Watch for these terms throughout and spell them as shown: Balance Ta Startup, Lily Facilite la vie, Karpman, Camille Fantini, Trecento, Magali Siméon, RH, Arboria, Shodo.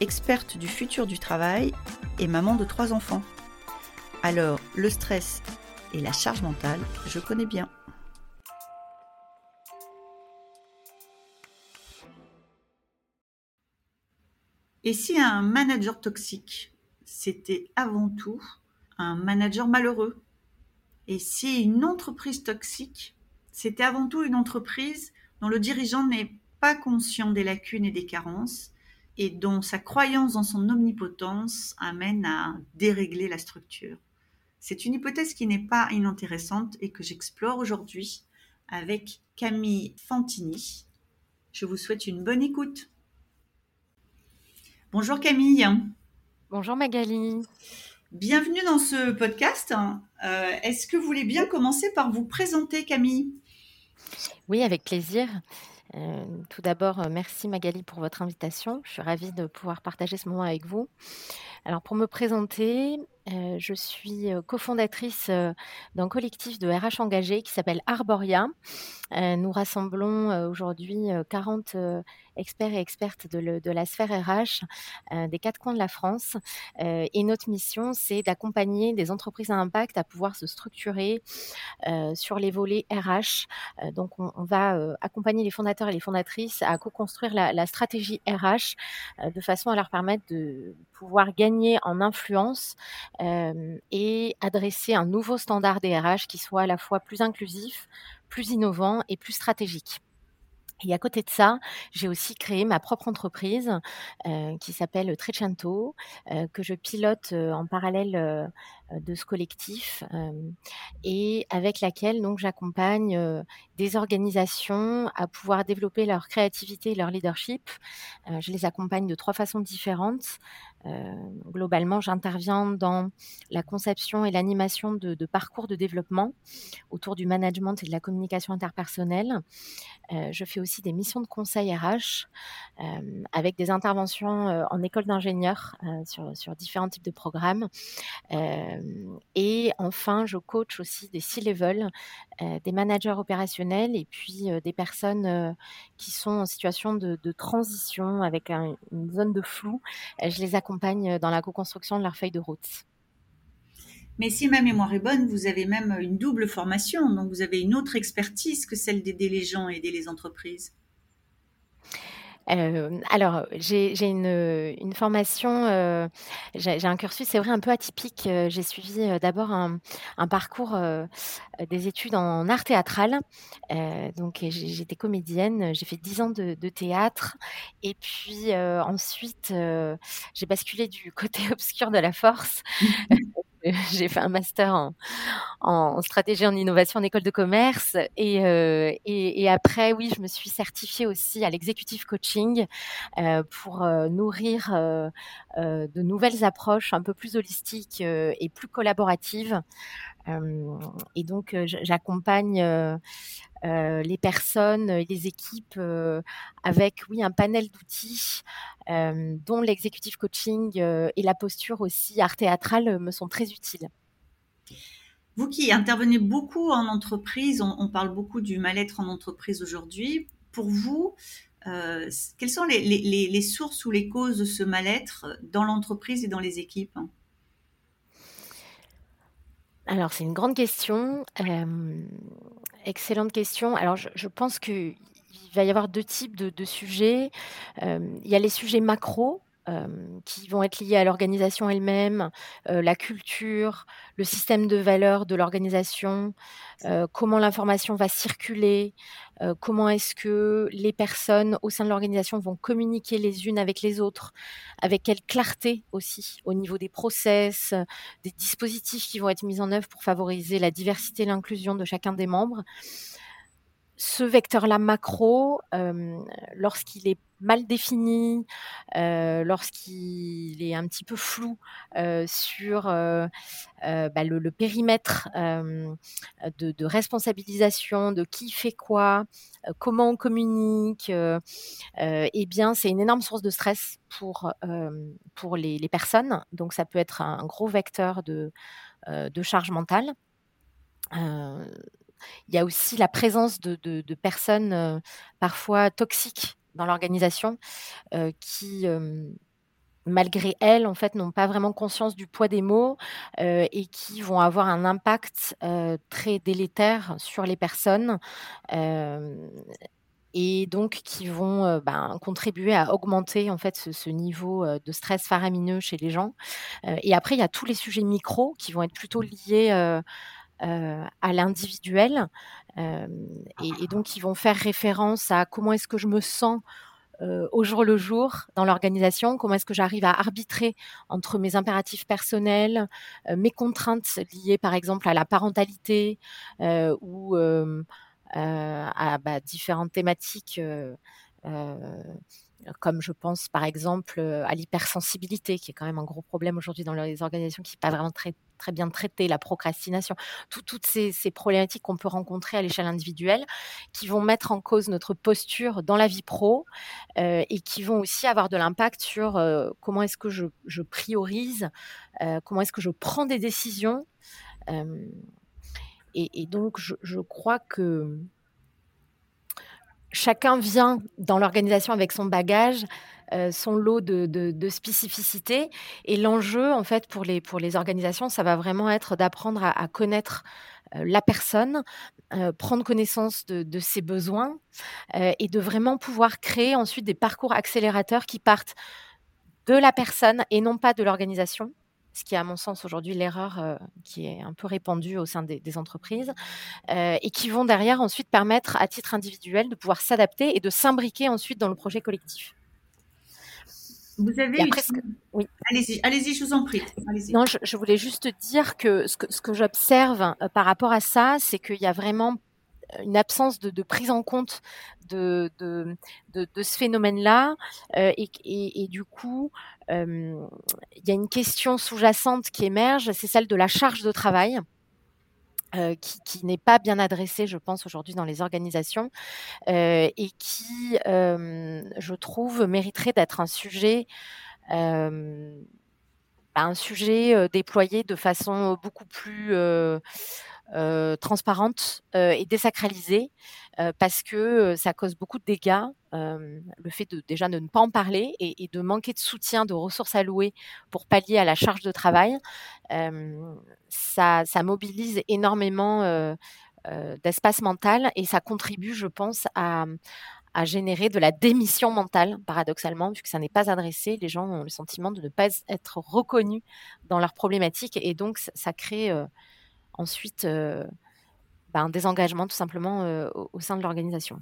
experte du futur du travail et maman de 3 enfants. Alors, le stress et la charge mentale, je connais bien. Et si un manager toxique, c'était avant tout un manager malheureux? Et si une entreprise toxique, c'était avant tout une entreprise dont le dirigeant n'est pas conscient des lacunes et des carences et dont sa croyance dans son omnipotence amène à dérégler la structure? C'est une hypothèse qui n'est pas inintéressante et que j'explore aujourd'hui avec Camille Fantini. Je vous souhaite une bonne écoute. Bonjour Camille. Bonjour Magali. Bienvenue dans ce podcast. Est-ce que vous voulez bien commencer par vous présenter, Camille ? Oui, avec plaisir. Tout d'abord, merci Magali pour votre invitation. Je suis ravie de pouvoir partager ce moment avec vous. Alors, pour me présenter, je suis cofondatrice d'un collectif de RH engagés qui s'appelle Arboria. Nous rassemblons aujourd'hui 40 experts et expertes de la sphère RH des 4 coins de la France. Et notre mission, c'est d'accompagner des entreprises à impact à pouvoir se structurer sur les volets RH. Donc, on va accompagner les fondateurs et les fondatrices à co-construire la stratégie RH de façon à leur permettre de pouvoir gagner en influence et adresser un nouveau standard des RH qui soit à la fois plus inclusif, plus innovant et plus stratégique. Et à côté de ça, j'ai aussi créé ma propre entreprise qui s'appelle Trecento, que je pilote en parallèle de ce collectif et avec laquelle donc j'accompagne des organisations à pouvoir développer leur créativité et leur leadership. Je les accompagne de 3 façons différentes. Globalement, j'interviens dans la conception et l'animation de parcours de développement autour du management et de la communication interpersonnelle. Je fais aussi des missions de conseil RH avec des interventions en école d'ingénieurs sur différents types de programmes. Et enfin, je coach aussi des C-level, des managers opérationnels et puis des personnes qui sont en situation de transition avec une zone de flou. Je les accompagne dans la co-construction de leur feuille de route. Mais si ma mémoire est bonne, vous avez même une double formation, donc vous avez une autre expertise que celle d'aider les gens et aider les entreprises. Alors, j'ai une formation, j'ai un cursus, c'est vrai, un peu atypique. J'ai suivi d'abord un parcours des études en art théâtral. Donc, j'étais comédienne, j'ai fait 10 ans de théâtre. Et puis, ensuite, j'ai basculé du côté obscur de la force. J'ai fait un master en stratégie, en innovation en école de commerce et après, oui, je me suis certifiée aussi à l'executive coaching pour nourrir de nouvelles approches un peu plus holistiques et plus collaboratives. Et donc, j'accompagne les personnes, les équipes avec, oui, un panel d'outils dont l'executive coaching et la posture aussi art théâtrale me sont très utiles. Vous qui intervenez beaucoup en entreprise, on parle beaucoup du mal-être en entreprise aujourd'hui. Pour vous, quelles sont les sources ou les causes de ce mal-être dans l'entreprise et dans les équipes ? Alors, c'est une grande question, excellente question. Alors, je pense qu'il va y avoir 2 types de sujets. Il y a les sujets macro qui vont être liés à l'organisation elle-même, la culture, le système de valeurs de l'organisation, comment l'information va circuler, comment est-ce que les personnes au sein de l'organisation vont communiquer les unes avec les autres, avec quelle clarté aussi au niveau des process, des dispositifs qui vont être mis en œuvre pour favoriser la diversité et l'inclusion de chacun des membres. ce vecteur-là macro, lorsqu'il est mal défini, lorsqu'il est un petit peu flou sur le périmètre de responsabilisation, de qui fait quoi, comment on communique, c'est une énorme source de stress pour les personnes. Donc, ça peut être un gros vecteur de charge mentale. Il y a aussi la présence de personnes parfois toxiques dans l'organisation qui, malgré elles, en fait, n'ont pas vraiment conscience du poids des mots et qui vont avoir un impact très délétère sur les personnes et donc qui vont contribuer à augmenter en fait ce niveau de stress faramineux chez les gens. Et après, il y a tous les sujets micros qui vont être plutôt liés à l'individuel et donc ils vont faire référence à comment est-ce que je me sens au jour le jour dans l'organisation, comment est-ce que j'arrive à arbitrer entre mes impératifs personnels, mes contraintes liées par exemple à la parentalité ou à différentes thématiques comme je pense par exemple à l'hypersensibilité qui est quand même un gros problème aujourd'hui dans les organisations qui n'est pas vraiment très, très bien traitée, la procrastination, toutes ces problématiques qu'on peut rencontrer à l'échelle individuelle qui vont mettre en cause notre posture dans la vie pro et qui vont aussi avoir de l'impact sur comment est-ce que je priorise, comment est-ce que je prends des décisions et donc je crois que chacun vient dans l'organisation avec son bagage, son lot de spécificités. Et l'enjeu, en fait, pour les organisations, ça va vraiment être d'apprendre à connaître la personne, prendre connaissance de ses besoins et de vraiment pouvoir créer ensuite des parcours accélérateurs qui partent de la personne et non pas de l'organisation. Ce qui est à mon sens aujourd'hui l'erreur qui est un peu répandue au sein des entreprises et qui vont derrière ensuite permettre à titre individuel de pouvoir s'adapter et de s'imbriquer ensuite dans le projet collectif. Vous avez eu... Oui. Allez-y, je vous en prie. Allez-y. Non, je voulais juste dire que ce que j'observe par rapport à ça, c'est qu'il y a vraiment une absence de prise en compte de ce phénomène-là et du coup il y a une question sous-jacente qui émerge, c'est celle de la charge de travail qui n'est pas bien adressée je pense aujourd'hui dans les organisations et qui je trouve mériterait d'être un sujet déployé de façon beaucoup plus transparente et désacralisée parce que ça cause beaucoup de dégâts, le fait de ne pas en parler et de manquer de soutien, de ressources allouées pour pallier à la charge de travail, ça mobilise énormément d'espace mental et ça contribue je pense à générer de la démission mentale paradoxalement, vu que ça n'est pas adressé, les gens ont le sentiment de ne pas être reconnus dans leurs problématiques et donc ça crée ensuite, un désengagement tout simplement au sein de l'organisation.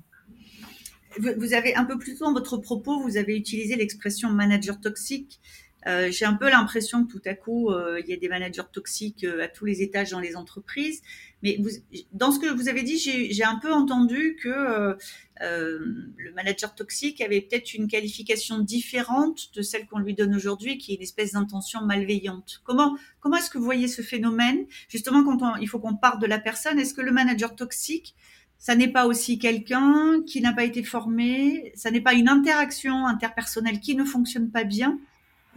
Vous avez un peu plus tôt dans votre propos, vous avez utilisé l'expression manager toxique. J'ai un peu l'impression que tout à coup, il y a des managers toxiques à tous les étages dans les entreprises. Mais dans ce que vous avez dit, j'ai un peu entendu que le manager toxique avait peut-être une qualification différente de celle qu'on lui donne aujourd'hui, qui est une espèce d'intention malveillante. Comment est-ce que vous voyez ce phénomène ? Justement, il faut qu'on parte de la personne. Est-ce que le manager toxique, ça n'est pas aussi quelqu'un qui n'a pas été formé ? Ça n'est pas une interaction interpersonnelle qui ne fonctionne pas bien ?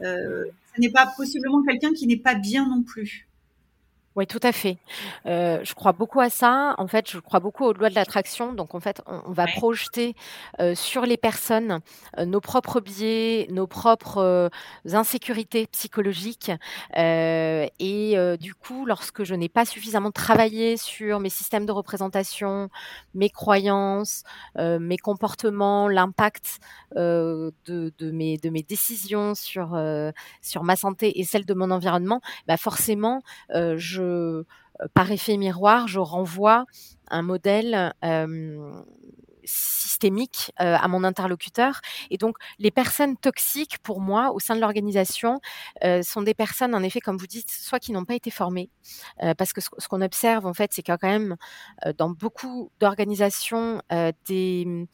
Ce n'est pas possiblement quelqu'un qui n'est pas bien non plus. Oui, tout à fait. Je crois beaucoup à ça. En fait, je crois beaucoup aux lois de l'attraction. Donc, en fait, on va projeter sur les personnes nos propres biais, nos propres insécurités psychologiques. Du coup, lorsque je n'ai pas suffisamment travaillé sur mes systèmes de représentation, mes croyances, mes comportements, l'impact de mes décisions sur ma santé et celle de mon environnement, forcément, par effet miroir, je renvoie un modèle systémique à mon interlocuteur. Et donc, les personnes toxiques, pour moi, au sein de l'organisation, sont des personnes, en effet, comme vous dites, soit qui n'ont pas été formées, parce que ce qu'on observe, en fait, c'est qu'il y a quand même, dans beaucoup d'organisations, des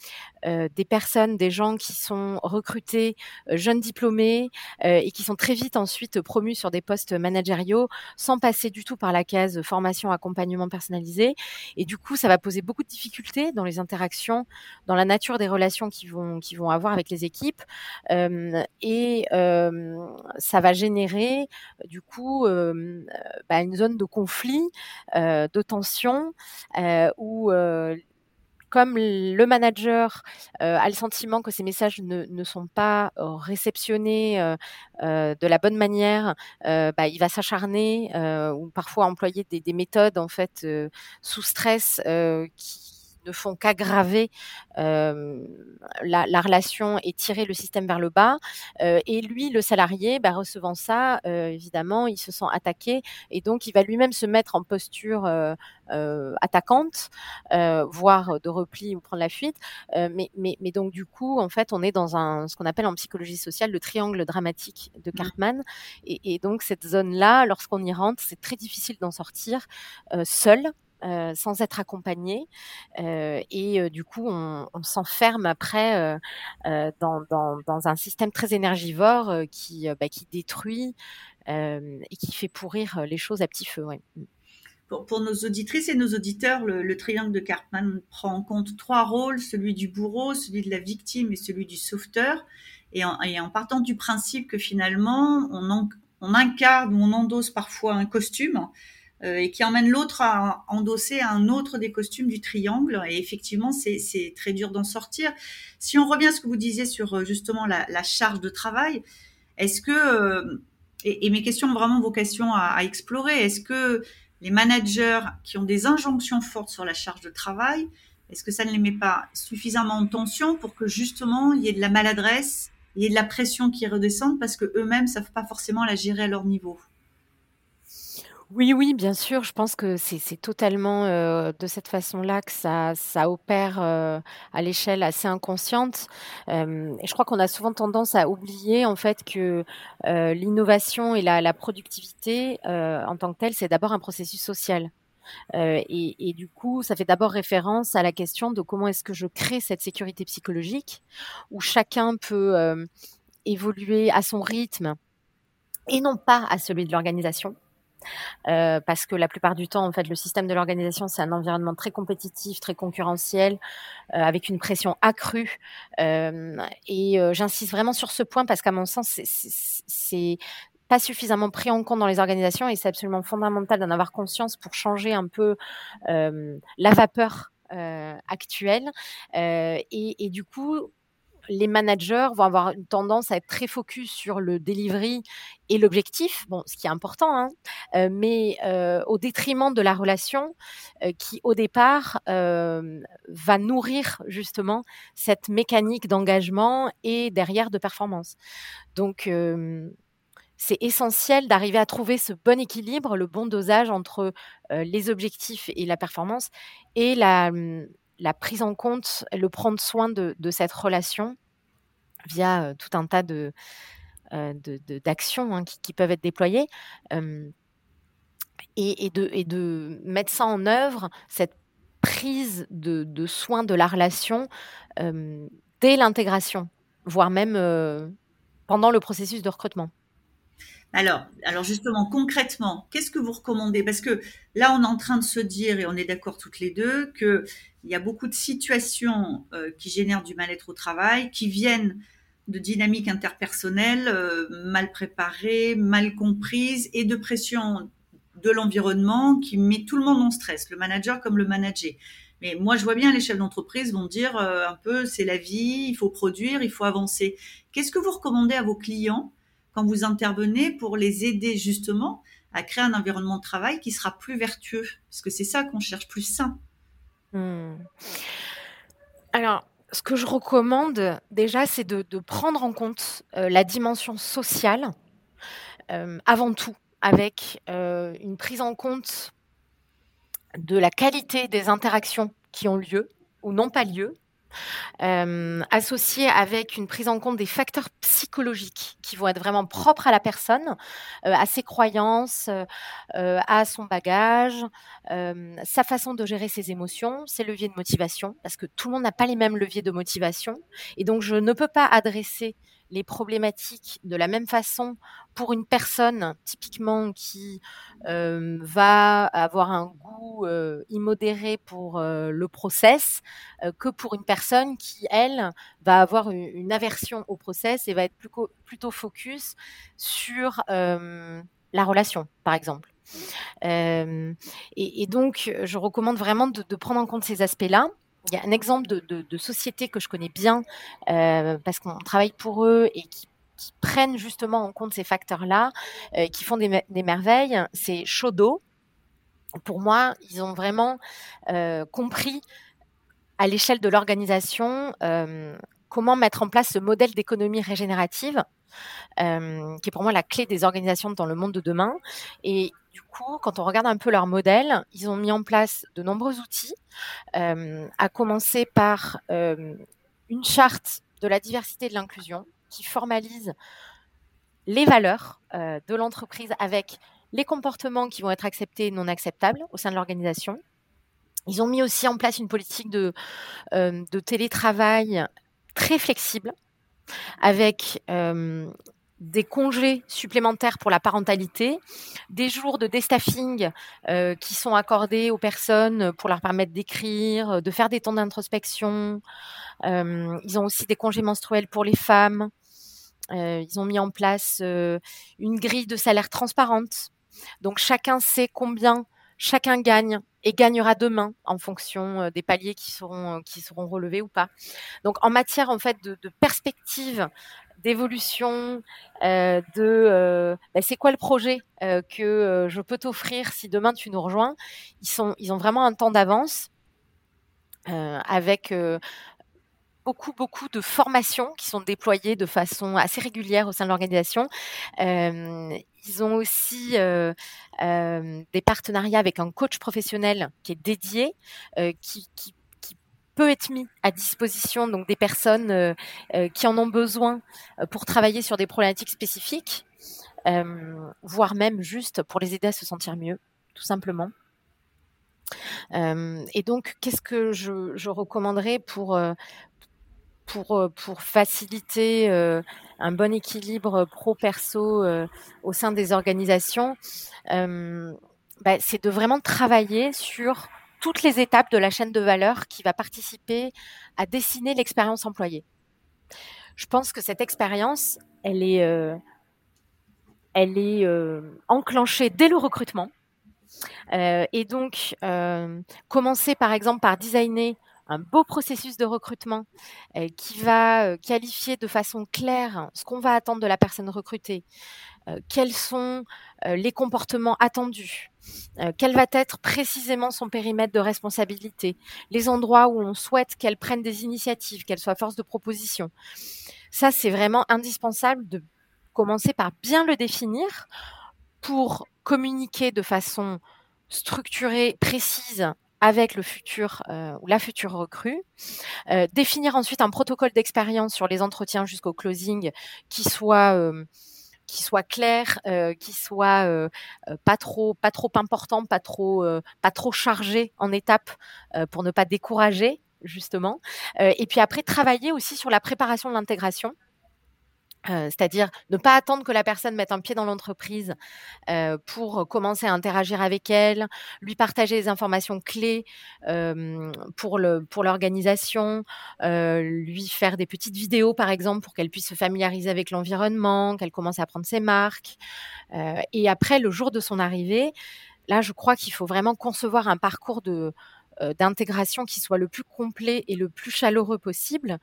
personnes, des gens qui sont recrutés, jeunes diplômés, et qui sont très vite ensuite promus sur des postes managériaux, sans passer du tout par la case formation, accompagnement personnalisé. Et du coup, ça va poser beaucoup de difficultés dans les interactions, dans la nature des relations qu'ils vont avoir avec les équipes. Ça va générer, du coup, une zone de conflit, de tension, où comme le manager a le sentiment que ces messages ne sont pas réceptionnés de la bonne manière, il va s'acharner ou parfois employer des méthodes en fait sous stress qui ne font qu'aggraver la relation et tirer le système vers le bas. Et lui, le salarié, recevant ça, évidemment, il se sent attaqué et donc il va lui-même se mettre en posture attaquante, voire de repli ou prendre la fuite. Mais donc du coup, en fait, on est dans ce qu'on appelle en psychologie sociale le triangle dramatique de Karpman. Et donc cette zone-là, lorsqu'on y rentre, c'est très difficile d'en sortir seul. Sans être accompagné du coup on s'enferme après dans un système très énergivore qui détruit et qui fait pourrir les choses à petit feu. Ouais. Pour nos auditrices et nos auditeurs, le triangle de Karpman prend en compte trois rôles, celui du bourreau, celui de la victime et celui du sauveteur, et en partant du principe que finalement on incarne ou on endosse parfois un costume et qui emmène l'autre à endosser un autre des costumes du triangle. Et effectivement, c'est très dur d'en sortir. Si on revient à ce que vous disiez sur justement la charge de travail, est-ce que, et mes questions ont vraiment vocation à explorer, est-ce que les managers qui ont des injonctions fortes sur la charge de travail, est-ce que ça ne les met pas suffisamment en tension pour que justement il y ait de la maladresse, il y ait de la pression qui redescende parce qu'eux-mêmes ne savent pas forcément la gérer à leur niveau ? Oui, bien sûr. Je pense que c'est totalement de cette façon-là que ça opère à l'échelle assez inconsciente. Et je crois qu'on a souvent tendance à oublier en fait que l'innovation et la productivité en tant que telle, c'est d'abord un processus social. Et du coup, ça fait d'abord référence à la question de comment est-ce que je crée cette sécurité psychologique où chacun peut évoluer à son rythme et non pas à celui de l'organisation. Parce que la plupart du temps, en fait, le système de l'organisation, c'est un environnement très compétitif, très concurrentiel, avec une pression accrue. Et j'insiste vraiment sur ce point parce qu'à mon sens, c'est pas suffisamment pris en compte dans les organisations et c'est absolument fondamental d'en avoir conscience pour changer un peu la vapeur actuelle. Et du coup, les managers vont avoir une tendance à être très focus sur le delivery et l'objectif, ce qui est important, mais au détriment de la relation qui, au départ, va nourrir justement cette mécanique d'engagement et derrière de performance. Donc, c'est essentiel d'arriver à trouver ce bon équilibre, le bon dosage entre les objectifs et la performance et la prise en compte, le prendre soin de cette relation via tout un tas d'actions qui peuvent être déployées et de mettre ça en œuvre, cette prise de soin de la relation dès l'intégration, voire même pendant le processus de recrutement. Alors justement, concrètement, qu'est-ce que vous recommandez ? Parce que là, on est en train de se dire, et on est d'accord toutes les deux, qu'il y a beaucoup de situations qui génèrent du mal-être au travail, qui viennent de dynamiques interpersonnelles, mal préparées, mal comprises, et de pression de l'environnement qui met tout le monde en stress, le manager comme le manager. Mais moi, je vois bien les chefs d'entreprise vont dire un peu, c'est la vie, il faut produire, il faut avancer. Qu'est-ce que vous recommandez à vos clients ? Quand vous intervenez pour les aider justement à créer un environnement de travail qui sera plus vertueux, parce que c'est ça qu'on cherche, plus sain. Alors, ce que je recommande déjà, c'est de prendre en compte la dimension sociale avant tout, avec une prise en compte de la qualité des interactions qui ont lieu ou n'ont pas lieu, associé avec une prise en compte des facteurs psychologiques qui vont être vraiment propres à la personne, à ses croyances, à son bagage, sa façon de gérer ses émotions, ses leviers de motivation, parce que tout le monde n'a pas les mêmes leviers de motivation. Et donc, je ne peux pas adresser les problématiques de la même façon pour une personne typiquement qui va avoir un goût immodéré pour le process que pour une personne qui, elle, va avoir une aversion au process et va être plutôt focus sur la relation, par exemple. Et donc, je recommande vraiment de prendre en compte ces aspects-là. Il y a un exemple de société que je connais bien parce qu'on travaille pour eux et qui prennent justement en compte ces facteurs-là, qui font des merveilles. C'est Shodo. Pour moi, ils ont vraiment compris à l'échelle de l'organisation comment mettre en place ce modèle d'économie régénérative qui est pour moi la clé des organisations dans le monde de demain. Et du coup, quand on regarde un peu leur modèle, ils ont mis en place de nombreux outils, à commencer par une charte de la diversité et de l'inclusion qui formalise les valeurs de l'entreprise avec les comportements qui vont être acceptés et non acceptables au sein de l'organisation. Ils ont mis aussi en place une politique de télétravail très flexible, avec des congés supplémentaires pour la parentalité, des jours de déstaffing qui sont accordés aux personnes pour leur permettre d'écrire, de faire des temps d'introspection. Ils ont aussi des congés menstruels pour les femmes. Ils ont mis en place une grille de salaire transparente. Donc, chacun sait combien chacun gagne et gagnera demain en fonction des paliers qui seront relevés ou pas. Donc, en matière en fait de perspective, d'évolution, c'est quoi le projet que je peux t'offrir si demain tu nous rejoins, ils ont vraiment un temps d'avance avec beaucoup de formations qui sont déployées de façon assez régulière au sein de l'organisation. Ils ont aussi des partenariats avec un coach professionnel qui est dédié, qui peut être mis à disposition donc des personnes qui en ont besoin pour travailler sur des problématiques spécifiques, voire même juste pour les aider à se sentir mieux, tout simplement. Et donc, qu'est-ce que je recommanderais pour faciliter un bon équilibre pro-perso au sein des organisations, c'est de vraiment travailler sur toutes les étapes de la chaîne de valeur qui va participer à dessiner l'expérience employée. Je pense que cette expérience, elle est enclenchée dès le recrutement. Et donc, commencer par exemple par designer un beau processus de recrutement qui va qualifier de façon claire ce qu'on va attendre de la personne recrutée, quels sont les comportements attendus, quel va être précisément son périmètre de responsabilité, les endroits où on souhaite qu'elle prenne des initiatives, qu'elle soit force de proposition. Ça, c'est vraiment indispensable de commencer par bien le définir pour communiquer de façon structurée, précise, avec le futur ou la future recrue, définir ensuite un protocole d'expérience sur les entretiens jusqu'au closing qui soit clair, qui soit pas trop important, pas trop chargé en étapes pour ne pas décourager justement. Et puis après travailler aussi sur la préparation de l'intégration. C'est-à-dire ne pas attendre que la personne mette un pied dans l'entreprise pour commencer à interagir avec elle, lui partager les informations clés pour l'organisation, lui faire des petites vidéos par exemple pour qu'elle puisse se familiariser avec l'environnement, qu'elle commence à prendre ses marques. Et après, le jour de son arrivée, là je crois qu'il faut vraiment concevoir un parcours d'intégration qui soit le plus complet et le plus chaleureux possible,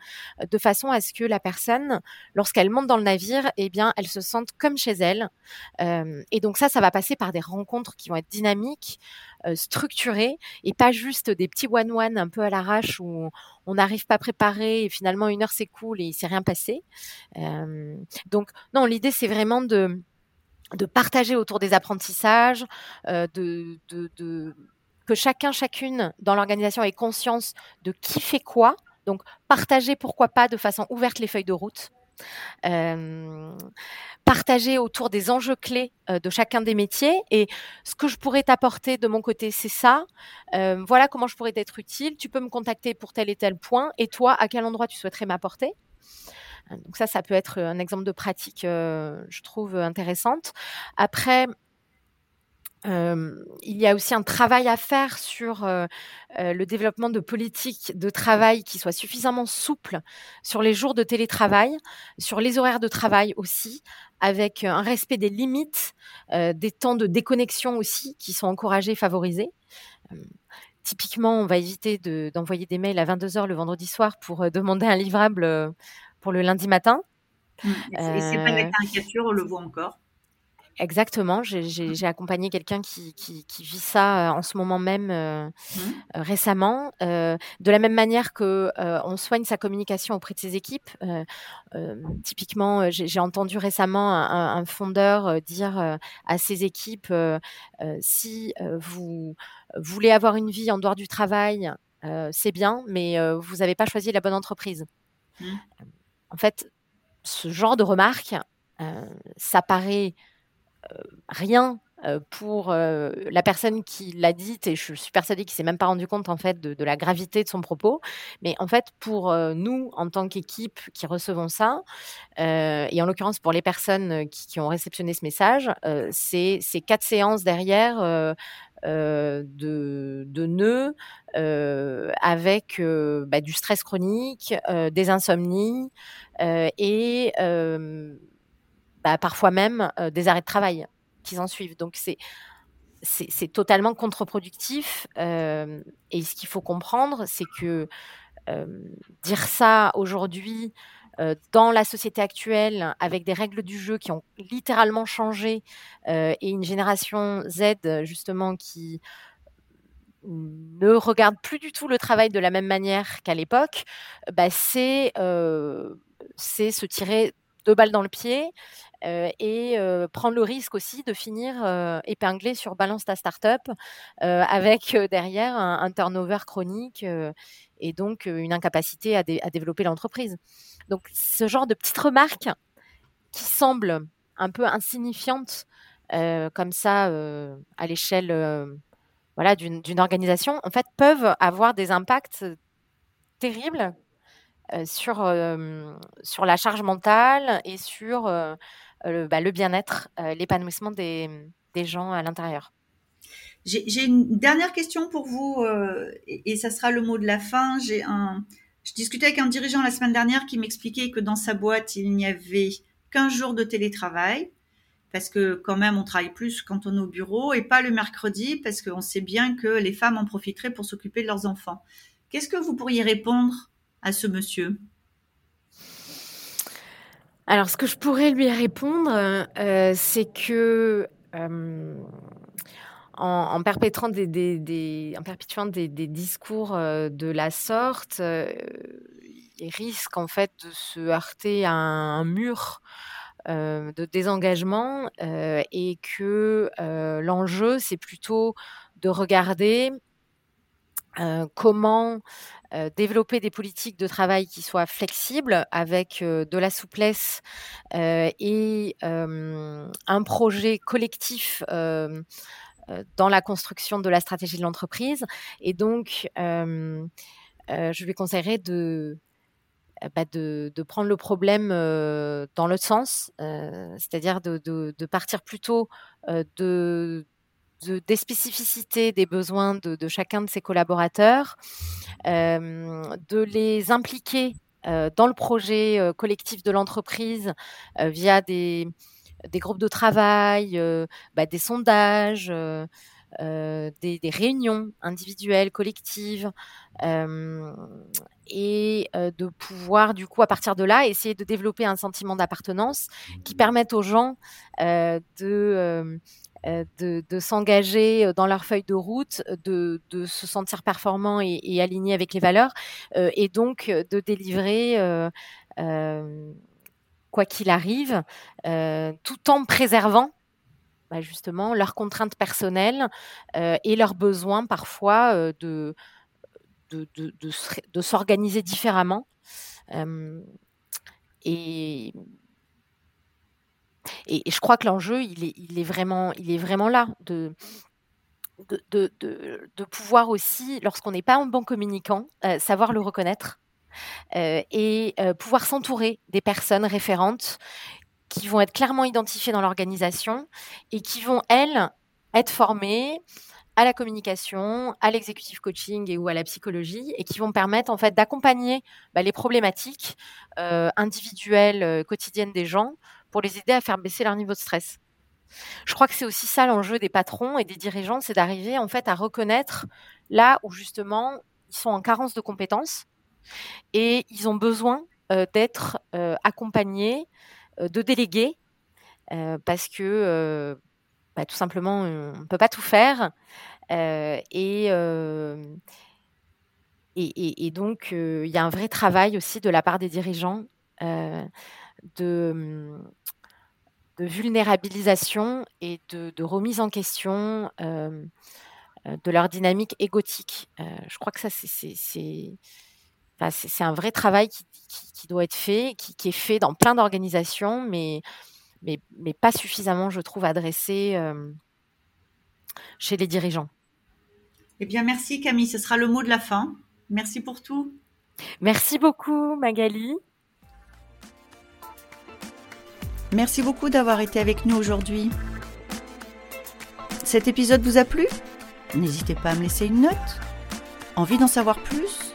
de façon à ce que la personne, lorsqu'elle monte dans le navire, eh bien, elle se sente comme chez elle. Et donc ça va passer par des rencontres qui vont être dynamiques, structurées, et pas juste des petits one-one un peu à l'arrache où on n'arrive pas préparé et finalement une heure s'écoule et il ne s'est rien passé. Donc non, l'idée c'est vraiment de partager autour des apprentissages, que chacun, chacune dans l'organisation ait conscience de qui fait quoi Donc, partagez, pourquoi pas, de façon ouverte les feuilles de route. Partager autour des enjeux clés de chacun des métiers, et ce que je pourrais t'apporter de mon côté c'est ça, voilà comment je pourrais t'être utile, tu peux me contacter pour tel et tel point, et toi à quel endroit tu souhaiterais m'apporter. Donc ça peut être un exemple de pratique je trouve intéressante. Après il y a aussi un travail à faire sur le développement de politiques de travail qui soient suffisamment souples sur les jours de télétravail, sur les horaires de travail aussi, avec un respect des limites, des temps de déconnexion aussi qui sont encouragés et favorisés. Typiquement, on va éviter d'envoyer des mails à 22h le vendredi soir pour demander un livrable pour le lundi matin. Et c'est pas de la caricature, on le voit encore. Exactement, j'ai accompagné quelqu'un qui vit ça en ce moment même récemment. De la même manière que on soigne sa communication auprès de ses équipes. Typiquement, j'ai entendu récemment un fondeur dire à ses équipes si vous voulez avoir une vie en dehors du travail, c'est bien, mais vous n'avez pas choisi la bonne entreprise. En fait, ce genre de remarque, ça paraît rien pour la personne qui l'a dite, et je suis persuadée qu'il ne s'est même pas rendu compte en fait de la gravité de son propos, mais en fait pour nous en tant qu'équipe qui recevons ça, et en l'occurrence pour les personnes qui ont réceptionné ce message, c'est 4 séances derrière de nœuds avec du stress chronique, des insomnies et parfois même des arrêts de travail qui s'en suivent. Donc, c'est totalement contre-productif. Et ce qu'il faut comprendre, c'est que dire ça aujourd'hui, dans la société actuelle, avec des règles du jeu qui ont littéralement changé, et une génération Z, justement, qui ne regarde plus du tout le travail de la même manière qu'à l'époque, c'est se tirer 2 balles dans le pied, et prendre le risque aussi de finir épinglé sur Balance Ta Startup, avec derrière un turnover chronique, et donc une incapacité à développer l'entreprise. Donc ce genre de petites remarques qui semblent un peu insignifiantes comme ça à l'échelle d'une organisation, en fait peuvent avoir des impacts terribles sur la charge mentale et sur le bien-être, l'épanouissement des gens à l'intérieur. J'ai une dernière question pour vous, et ça sera le mot de la fin. Je discutais avec un dirigeant la semaine dernière qui m'expliquait que dans sa boîte, il n'y avait qu'un jour de télétravail, parce que quand même, on travaille plus quand on est au bureau, et pas le mercredi, parce qu'on sait bien que les femmes en profiteraient pour s'occuper de leurs enfants. Qu'est-ce que vous pourriez répondre à ce monsieur? Alors, ce que je pourrais lui répondre, c'est que en perpétuant des discours de la sorte, il risque en fait de se heurter à un mur de désengagement, et que l'enjeu, c'est plutôt de regarder comment développer des politiques de travail qui soient flexibles, avec de la souplesse, et un projet collectif dans la construction de la stratégie de l'entreprise. Et donc, je lui conseillerais de prendre le problème dans l'autre sens, c'est-à-dire de partir plutôt des spécificités, des besoins de chacun de ses collaborateurs, de les impliquer dans le projet collectif de l'entreprise via des groupes de travail, des sondages, des réunions individuelles, collectives, et de pouvoir du coup à partir de là essayer de développer un sentiment d'appartenance qui permette aux gens de s'engager dans leur feuille de route, de se sentir performant et aligné avec les valeurs, et donc de délivrer, quoi qu'il arrive, tout en préservant justement leurs contraintes personnelles, et leurs besoins parfois de s'organiser différemment. Et je crois que l'enjeu, il est vraiment là, de pouvoir aussi, lorsqu'on n'est pas un bon communicant, savoir le reconnaître et pouvoir s'entourer des personnes référentes qui vont être clairement identifiées dans l'organisation et qui vont, elles, être formées à la communication, à l'executive coaching et ou à la psychologie, et qui vont permettre en fait d'accompagner les problématiques individuelles, quotidiennes des gens, pour les aider à faire baisser leur niveau de stress. Je crois que c'est aussi ça l'enjeu des patrons et des dirigeants, c'est d'arriver en fait à reconnaître là où justement ils sont en carence de compétences et ils ont besoin d'être accompagnés, de déléguer, parce que tout simplement on ne peut pas tout faire et donc il y a un vrai travail aussi de la part des dirigeants de vulnérabilisation et de remise en question de leur dynamique égotique. Je crois que ça, c'est un vrai travail qui doit être fait, qui est fait dans plein d'organisations, mais pas suffisamment, je trouve, adressé chez les dirigeants. Eh bien, merci Camille, ce sera le mot de la fin. Merci pour tout. Merci beaucoup Magali. Merci beaucoup d'avoir été avec nous aujourd'hui. Cet épisode vous a plu ? N'hésitez pas à me laisser une note. Envie d'en savoir plus ?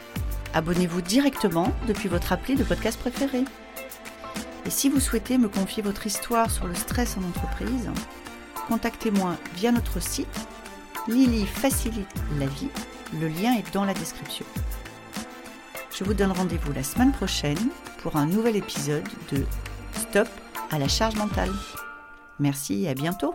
Abonnez-vous directement depuis votre appli de podcast préféré. Et si vous souhaitez me confier votre histoire sur le stress en entreprise, contactez-moi via notre site Lily Facilite la vie. Le lien est dans la description. Je vous donne rendez-vous la semaine prochaine pour un nouvel épisode de Stop à la charge mentale. Merci et à bientôt.